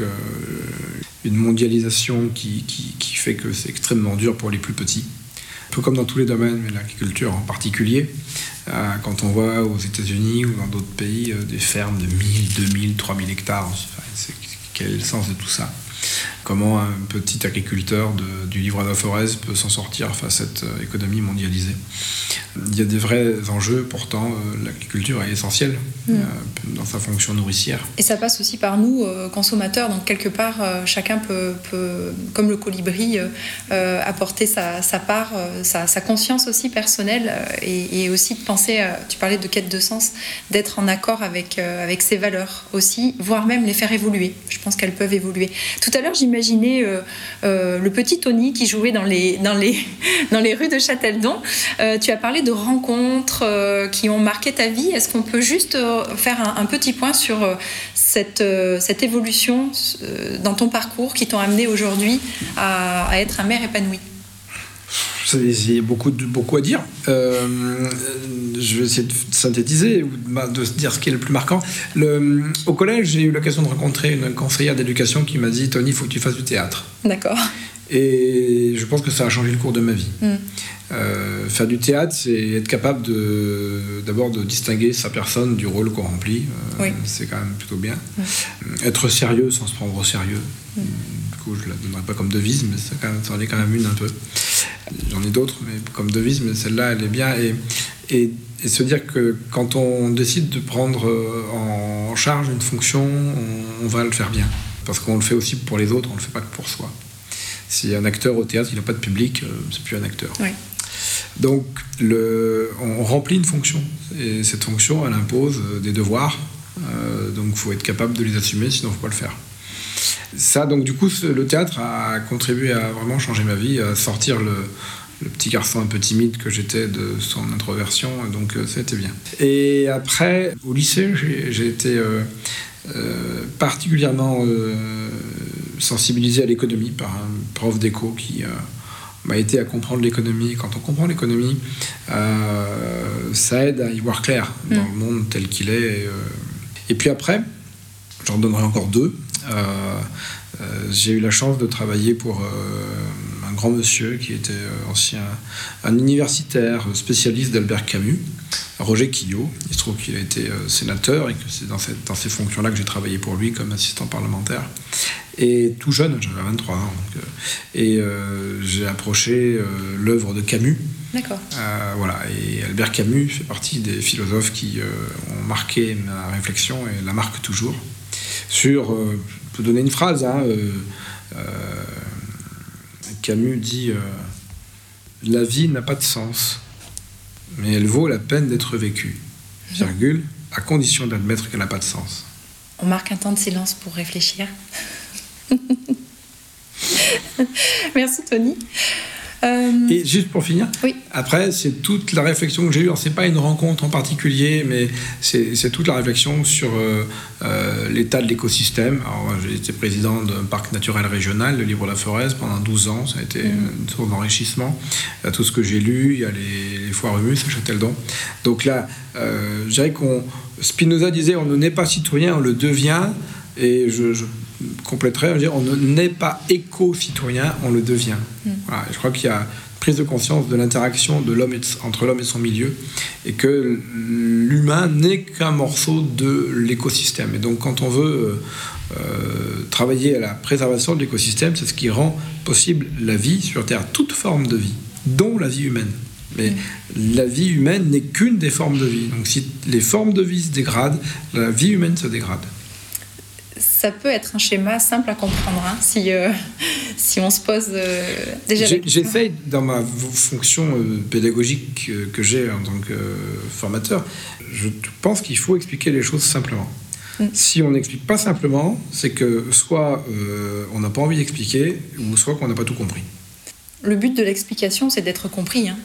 une mondialisation qui fait que c'est extrêmement dur pour les plus petits. Un peu comme dans tous les domaines, mais l'agriculture en particulier. Quand on voit aux États-Unis ou dans d'autres pays des fermes de 1000, 2000, 3000 hectares, quel est le sens de tout ça ? Comment un petit agriculteur du Livradois-Forez peut s'en sortir face à cette économie mondialisée. Il y a des vrais enjeux, pourtant l'agriculture est essentielle dans sa fonction nourricière. Et ça passe aussi par nous, consommateurs, donc quelque part chacun peut comme le colibri, apporter sa part, sa conscience aussi personnelle, et aussi de penser, tu parlais de quête de sens, d'être en accord avec ses valeurs aussi, voire même les faire évoluer. Je pense qu'elles peuvent évoluer. Tout à l'heure, j'imaginais le petit Tony qui jouait dans les rues de Châteldon. Tu as parlé de rencontres qui ont marqué ta vie. Est-ce qu'on peut juste faire un petit point sur cette évolution dans ton parcours qui t'ont amené aujourd'hui à être un maire épanoui ? Il y a beaucoup à dire. Je vais essayer de synthétiser ou de dire ce qui est le plus marquant. Au collège, j'ai eu l'occasion de rencontrer une conseillère d'éducation qui m'a dit « Tony, il faut que tu fasses du théâtre ». D'accord. Et je pense que ça a changé le cours de ma vie. Faire du théâtre, c'est être capable d'abord de distinguer sa personne du rôle qu'on remplit. Oui. C'est quand même plutôt bien. Être sérieux sans se prendre au sérieux. Du coup, je ne la donnerai pas comme devise, mais ça en est quand même une un peu. J'en ai d'autres, mais comme devise, mais celle-là, elle est bien. Et se dire que quand on décide de prendre en charge une fonction, on va le faire bien. Parce qu'on le fait aussi pour les autres, on ne le fait pas que pour soi. Si un acteur au théâtre, il n'a pas de public, c'est plus un acteur. Oui. Donc, on remplit une fonction. Et cette fonction, elle impose des devoirs. Donc, il faut être capable de les assumer, sinon il ne faut pas le faire. Ça, donc, du coup, le théâtre a contribué à vraiment changer ma vie, à sortir le petit garçon un peu timide que j'étais de son introversion. Donc, c'était bien. Et après, au lycée, j'ai été particulièrement sensibilisé à l'économie par un prof d'éco qui m'a aidé à comprendre l'économie. Quand on comprend l'économie, ça aide à y voir clair dans le monde tel qu'il est. Et puis après, j'en donnerai encore deux. J'ai eu la chance de travailler pour un grand monsieur qui était ancien un universitaire spécialiste d'Albert Camus, Roger Quillot. Il se trouve qu'il a été sénateur et que c'est dans ces fonctions-là que j'ai travaillé pour lui comme assistant parlementaire. Et tout jeune, j'avais 23 ans. Donc, j'ai approché l'œuvre de Camus. D'accord. Voilà. Et Albert Camus fait partie des philosophes qui ont marqué ma réflexion et la marquent toujours. Sur, je peux donner une phrase, Camus dit « La vie n'a pas de sens, mais elle vaut la peine d'être vécue, virgule, à condition d'admettre qu'elle n'a pas de sens. » On marque un temps de silence pour réfléchir. Merci Tony. Et juste pour finir, oui. Après, c'est toute la réflexion que j'ai eue. Alors, c'est pas une rencontre en particulier, mais c'est toute la réflexion sur l'état de l'écosystème. Alors, j'ai été président d'un parc naturel régional, le Livradois-Forez, pendant 12 ans. Ça a été une source d'enrichissement. Tout ce que j'ai lu, il y a les foires humus à Châteldon. Donc là, je dirais qu'on... Spinoza disait, on n'est pas citoyen, on le devient. Et je compléterais, on n'est pas éco-citoyen, on le devient. Voilà, je crois qu'il y a une prise de conscience de l'interaction de l'homme entre l'homme et son milieu, et que l'humain n'est qu'un morceau de l'écosystème. Et donc quand on veut travailler à la préservation de l'écosystème, c'est ce qui rend possible la vie sur Terre, toute forme de vie, dont la vie humaine. Mais la vie humaine n'est qu'une des formes de vie. Donc si les formes de vie se dégradent, la vie humaine se dégrade. Ça peut être un schéma simple à comprendre, hein, si on se pose... déjà. J'essaye, dans ma fonction pédagogique que j'ai en tant que formateur, je pense qu'il faut expliquer les choses simplement. Si on n'explique pas simplement, c'est que soit on n'a pas envie d'expliquer, ou soit qu'on n'a pas tout compris. Le but de l'explication, c'est d'être compris. Hein.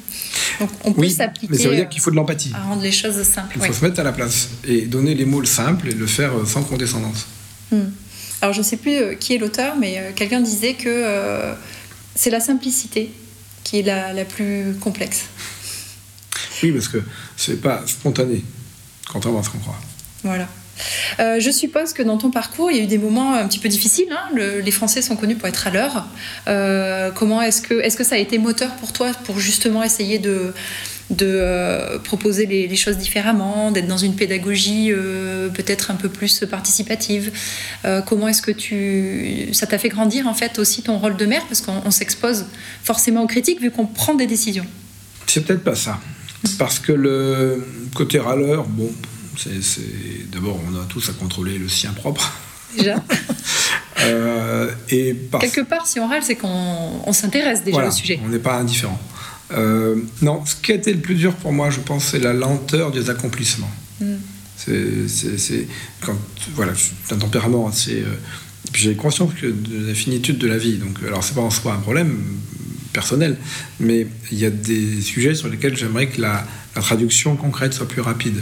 Donc on peut s'appliquer. Mais ça veut dire qu'il faut de l'empathie. À rendre les choses simples. Il faut se mettre à la place et donner les mots simples et le faire sans condescendance. Alors je ne sais plus qui est l'auteur, mais quelqu'un disait que c'est la simplicité qui est la plus complexe. Oui, parce que ce n'est pas spontané, contrairement à ce qu'on croit. Voilà. Je suppose que dans ton parcours, il y a eu des moments un petit peu difficiles. Hein. Les Français sont connus pour être à l'heure. Comment est-ce que ça a été moteur pour toi, pour justement essayer de proposer les choses différemment, d'être dans une pédagogie peut-être un peu plus participative. Comment est-ce que ça t'a fait grandir en fait aussi ton rôle de maire, parce qu'on s'expose forcément aux critiques vu qu'on prend des décisions. C'est peut-être pas ça, parce que le côté râleur, bon, c'est d'abord on a tous à contrôler le sien propre. Déjà. Quelque part, si on râle, c'est qu'on s'intéresse déjà au sujet. On n'est pas indifférent. Non, ce qui a été le plus dur pour moi, je pense, c'est la lenteur des accomplissements. C'est quand j'ai un tempérament assez. Puis j'ai conscience que de la finitude de la vie. Donc, alors c'est pas en soi un problème personnel, mais il y a des sujets sur lesquels j'aimerais que la traduction concrète soit plus rapide,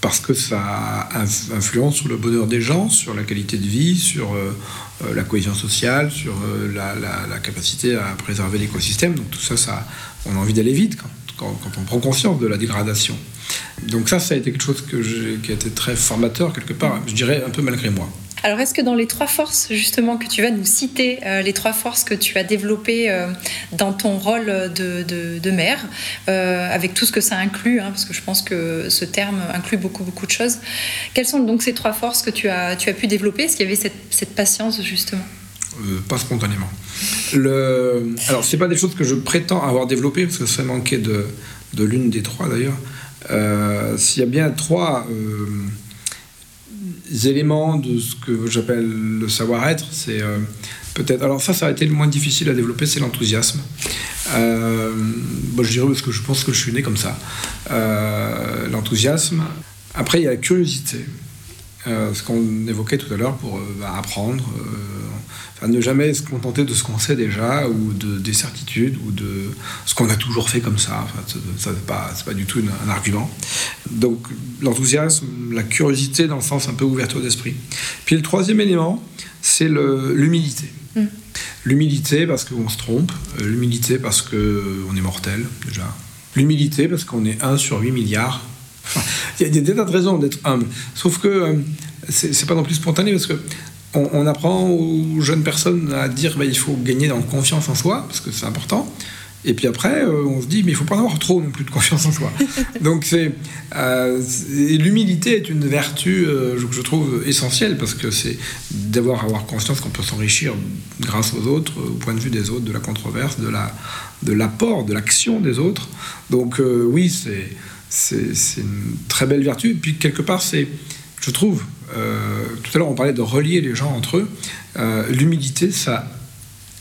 parce que ça influence sur le bonheur des gens, sur la qualité de vie, sur la cohésion sociale, sur la capacité à préserver l'écosystème. Donc tout ça, on a envie d'aller vite quand on prend conscience de la dégradation. Donc ça a été quelque chose qui a été très formateur quelque part, je dirais un peu malgré moi. Alors est-ce que dans les trois forces justement que tu vas nous citer, les trois forces que tu as développées dans ton rôle de maire, avec tout ce que ça inclut, hein, parce que je pense que ce terme inclut beaucoup, beaucoup de choses, quelles sont donc ces trois forces que tu as pu développer? Est-ce qu'il y avait cette patience justement? Pas spontanément. Alors c'est pas des choses que je prétends avoir développées, parce que ça manquait de l'une des trois d'ailleurs. S'il y a bien trois... éléments de ce que j'appelle le savoir-être, c'est peut-être... Alors ça a été le moins difficile à développer, c'est l'enthousiasme. Je dirais parce que je pense que je suis né comme ça. L'enthousiasme. Après, il y a la curiosité. Ce qu'on évoquait tout à l'heure pour apprendre. Ne jamais se contenter de ce qu'on sait déjà, ou des certitudes, ou de ce qu'on a toujours fait comme ça. Enfin, ça c'est pas du tout un argument. Donc l'enthousiasme, la curiosité dans le sens un peu ouverture d'esprit. Puis le troisième élément, c'est l'humilité. L'humilité parce qu'on se trompe, l'humilité parce qu'on est mortel déjà, l'humilité parce qu'on est 1 sur 8 milliards. Il y a des tas de raisons d'être humble. Sauf que c'est pas non plus spontané, parce que on apprend aux jeunes personnes à dire il faut gagner en confiance en soi, parce que c'est important. Et puis après, on se dit mais il ne faut pas en avoir trop non plus de confiance en soi. Donc l'humilité est une vertu que je trouve essentielle, parce que c'est avoir conscience qu'on peut s'enrichir grâce aux autres, au point de vue des autres, de la controverse, de l'apport, de l'action des autres. Donc oui, c'est une très belle vertu. Et puis quelque part, je trouve... tout à l'heure on parlait de relier les gens entre eux, l'humilité ça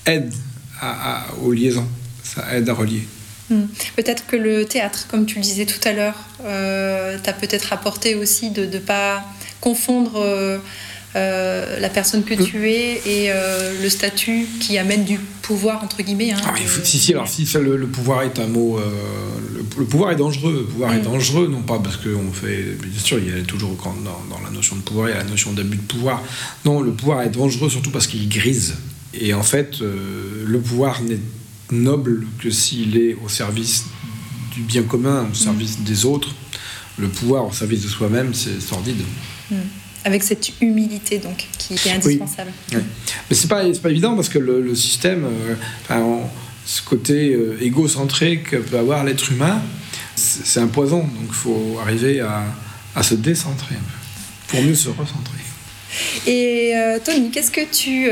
aide aux liaisons, ça aide à relier. Peut-être que le théâtre, comme tu le disais tout à l'heure, t'a peut-être apporté aussi de ne pas confondre la personne que tu es et le statut qui amène du pouvoir entre guillemets. Hein, ah oui, le pouvoir est un mot. Le pouvoir est dangereux. Le pouvoir est dangereux, non pas parce qu'on fait. Bien sûr, il y a toujours dans la notion de pouvoir, il y a la notion d'abus de pouvoir. Non, le pouvoir est dangereux surtout parce qu'il grise. Et en fait, le pouvoir n'est noble que s'il est au service du bien commun, au service des autres. Le pouvoir au service de soi-même, c'est sordide. Avec cette humilité donc qui est indispensable. Oui. Mais c'est pas évident parce que le système, ce côté égocentré que peut avoir l'être humain, c'est un poison. Donc il faut arriver à se décentrer pour mieux se recentrer. Et Tony, qu'est-ce que tu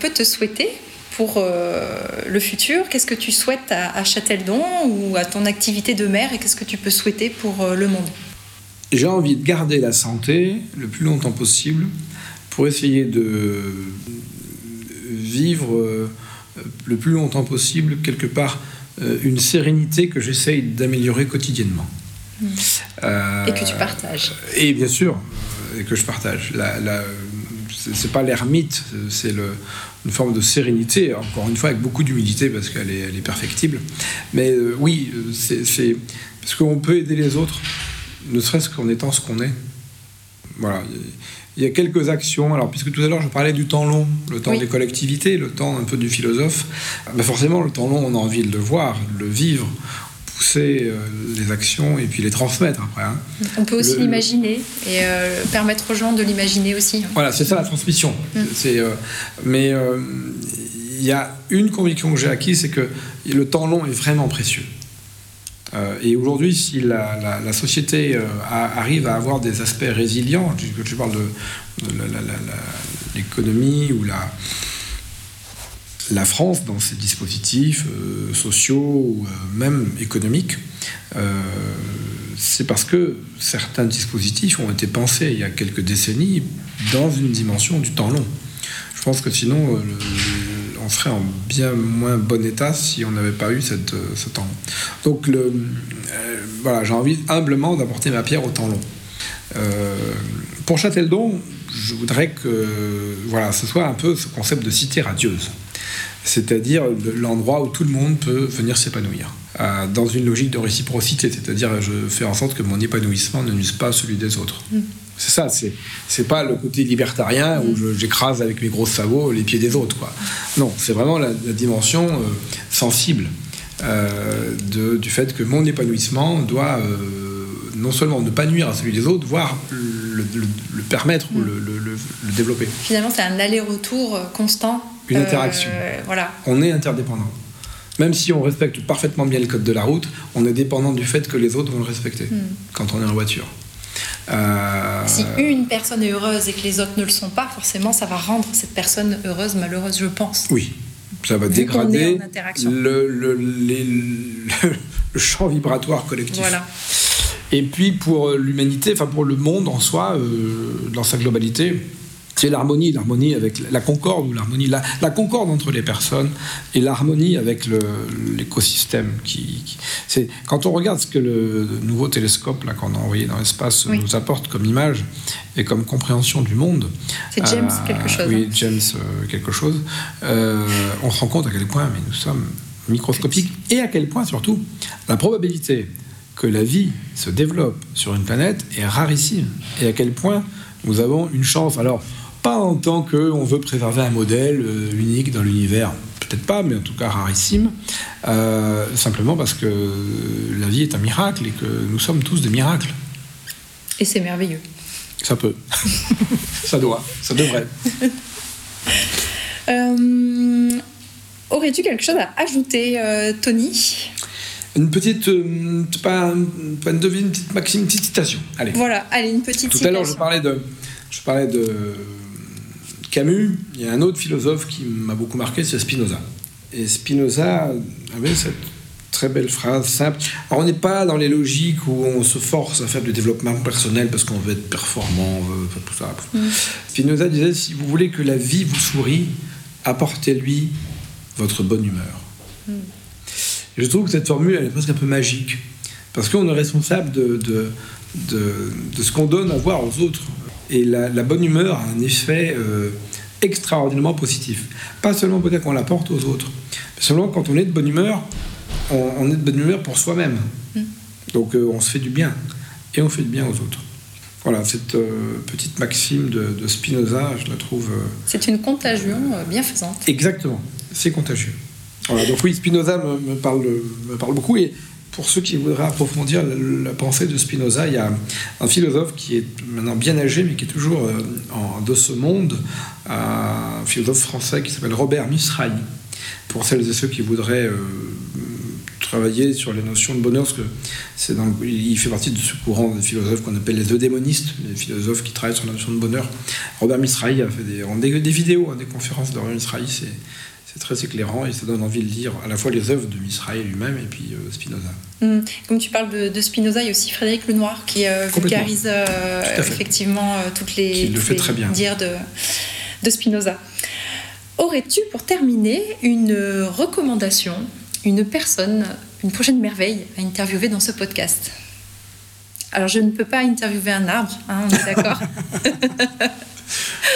peux te souhaiter pour le futur? Qu'est-ce que tu souhaites à Châteldon ou à ton activité de maire, et qu'est-ce que tu peux souhaiter pour le monde? J'ai envie de garder la santé le plus longtemps possible pour essayer de vivre le plus longtemps possible, quelque part, une sérénité que j'essaye d'améliorer quotidiennement. Et que tu partages. Et bien sûr, et que je partage. C'est pas l'ermite, c'est une forme de sérénité, encore une fois avec beaucoup d'humilité parce qu'elle est perfectible. Mais oui, c'est parce qu'on peut aider les autres, ne serait-ce qu'en étant ce qu'on est. Voilà. Il y a quelques actions. Alors, puisque tout à l'heure je parlais du temps long, le temps des collectivités, le temps un peu du philosophe, ben forcément le temps long, on a envie de le voir, de le vivre, pousser les actions et puis les transmettre après. Hein. On peut aussi l'imaginer et permettre aux gens de l'imaginer aussi. Hein. Voilà, c'est ça la transmission. Mais il y a une conviction que j'ai acquise, c'est que le temps long est vraiment précieux. Et aujourd'hui, si la société arrive à avoir des aspects résilients, je parle de l'économie ou la France dans ses dispositifs sociaux ou même économiques, c'est parce que certains dispositifs ont été pensés il y a quelques décennies dans une dimension du temps long. Je pense que sinon, on serait en bien moins bon état si on n'avait pas eu ce temps long. Donc, voilà, j'ai envie humblement d'apporter ma pierre au temps long. Pour Châteldon, je voudrais que ce soit un peu ce concept de cité radieuse, c'est-à-dire l'endroit où tout le monde peut venir s'épanouir, dans une logique de réciprocité, c'est-à-dire je fais en sorte que mon épanouissement ne nuise pas à celui des autres. C'est ça, c'est pas le côté libertarien où j'écrase avec mes gros sabots les pieds des autres, quoi. Non, c'est vraiment la dimension sensible du fait que mon épanouissement doit non seulement ne pas nuire à celui des autres, voire le permettre ou le développer. Finalement, c'est un aller-retour constant. Une interaction. Voilà. On est interdépendant. Même si on respecte parfaitement bien le code de la route, on est dépendant du fait que les autres vont le respecter quand on est en voiture. Si une personne est heureuse et que les autres ne le sont pas, forcément, ça va rendre cette personne heureuse, malheureuse, je pense. Oui, ça va dégrader le champ vibratoire collectif. Voilà. Et puis pour l'humanité, enfin pour le monde en soi, dans sa globalité, c'est l'harmonie avec la concorde, ou la concorde entre les personnes et l'harmonie avec l'écosystème. C'est, quand on regarde ce que le nouveau télescope là, qu'on a envoyé dans l'espace nous apporte comme image et comme compréhension du monde... C'est James quelque chose. Oui, James quelque chose. On se rend compte à quel point nous sommes microscopiques et à quel point, surtout, la probabilité que la vie se développe sur une planète est rarissime. Et à quel point nous avons une chance. Alors, pas en tant qu'on veut préserver un modèle unique dans l'univers, peut-être pas, mais en tout cas rarissime, simplement parce que la vie est un miracle et que nous sommes tous des miracles. Et c'est merveilleux. Ça peut. Ça devrait. Aurais-tu quelque chose à ajouter, Tony ? Une petite, pas une devine, une petite citation. Allez. Voilà, allez, une petite citation. Tout à l'heure, je parlais de Camus. Il y a un autre philosophe qui m'a beaucoup marqué, c'est Spinoza. Et Spinoza avait cette très belle phrase simple. Alors, on n'est pas dans les logiques où on se force à faire du développement personnel parce qu'on veut être performant, tout ça. Spinoza disait, si vous voulez que la vie vous sourie, apportez-lui votre bonne humeur. Je trouve que cette formule, elle est presque un peu magique. Parce qu'on est responsable de ce qu'on donne à voir aux autres. Et la bonne humeur a un effet extraordinairement positif. Pas seulement peut-être qu'on l'apporte aux autres, mais seulement quand on est de bonne humeur, on est de bonne humeur pour soi-même. Donc on se fait du bien, et on fait du bien aux autres. Voilà, cette petite maxime de Spinoza, je la trouve... C'est une contagion bienfaisante. Exactement, c'est contagieux. Voilà, donc oui, Spinoza me parle beaucoup, et pour ceux qui voudraient approfondir la pensée de Spinoza, il y a un philosophe qui est maintenant bien âgé, mais qui est toujours de ce monde, un philosophe français qui s'appelle Robert Misraï. Pour celles et ceux qui voudraient... travailler sur les notions de bonheur, parce que il fait partie de ce courant des philosophes qu'on appelle les eudémonistes, les philosophes qui travaillent sur la notion de bonheur. Robert Misraï a fait des vidéos, des conférences de Robert Misraï, c'est très éclairant et ça donne envie de lire à la fois les œuvres de Misraï lui-même et puis Spinoza. Comme tu parles de Spinoza, il y a aussi Frédéric Lenoir qui vulgarise effectivement toutes les dires de Spinoza. Aurais-tu, pour terminer, une recommandation, une personne, une prochaine merveille à interviewer dans ce podcast? Alors, je ne peux pas interviewer un arbre, on est d'accord.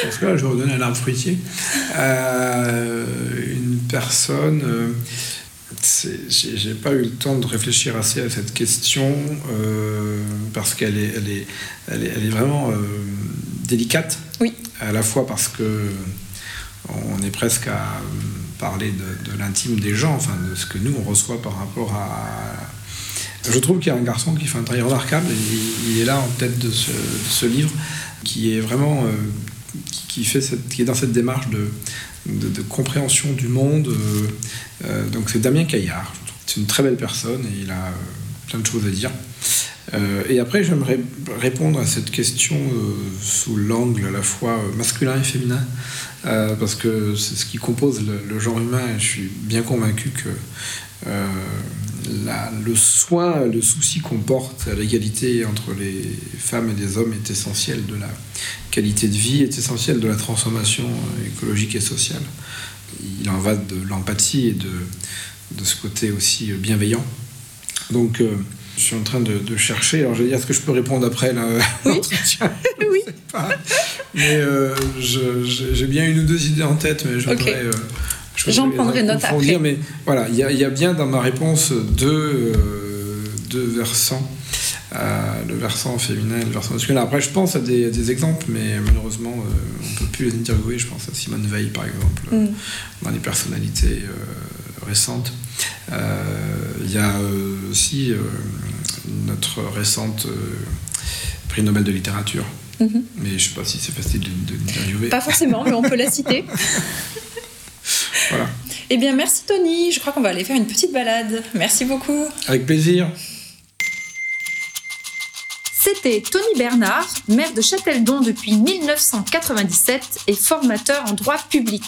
Parce que là, je vais vous donner un arbre fruitier. Une personne... j'ai pas eu le temps de réfléchir assez à cette question parce qu'elle est vraiment délicate. Oui. À la fois parce que on est presque à... parler de l'intime des gens, enfin de ce que nous on reçoit par rapport à... Je trouve qu'il y a un garçon qui fait un travail remarquable, il est là en tête de ce livre, qui est vraiment... qui est dans cette démarche de compréhension du monde. Donc c'est Damien Caillard. C'est une très belle personne et il a plein de choses à dire. Et après j'aimerais répondre à cette question sous l'angle à la fois masculin et féminin, parce que c'est ce qui compose le genre humain, et je suis bien convaincu que le soin, le souci qu'on porte à l'égalité entre les femmes et les hommes est essentiel de la qualité de vie, est essentiel de la transformation écologique et sociale. Il en va de l'empathie et de ce côté aussi bienveillant. Donc je suis en train de chercher. Alors, je vais dire ce que je peux répondre après l'entretien. Oui. Je sais pas. Mais j'ai bien une ou deux idées en tête, mais j'en prendrai note après. Mais voilà, il y a bien dans ma réponse deux versants. Le versant féminin et le versant masculin. Après, je pense à des exemples, mais malheureusement, on ne peut plus les interviewer. Je pense à Simone Veil, par exemple, dans les personnalités récentes. Il y a aussi notre récente prix Nobel de littérature. Mais je ne sais pas si c'est facile de l'interviewer. Pas forcément, mais on peut la citer. Voilà. Eh bien, merci Tony. Je crois qu'on va aller faire une petite balade. Merci beaucoup. Avec plaisir. C'était Tony BERNARD, maire de Châteldon depuis 1997 et formateur en droit public.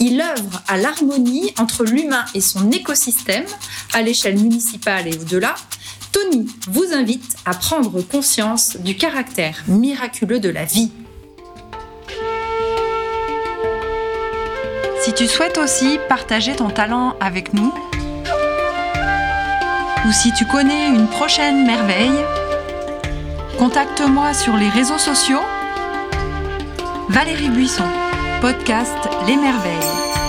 Il œuvre à l'harmonie entre l'humain et son écosystème, à l'échelle municipale et au-delà. Tony vous invite à prendre conscience du caractère miraculeux de la vie. Si tu souhaites aussi partager ton talent avec nous, ou si tu connais une prochaine merveille, contacte-moi sur les réseaux sociaux. Valérie Buisson, podcast Les Merveilles.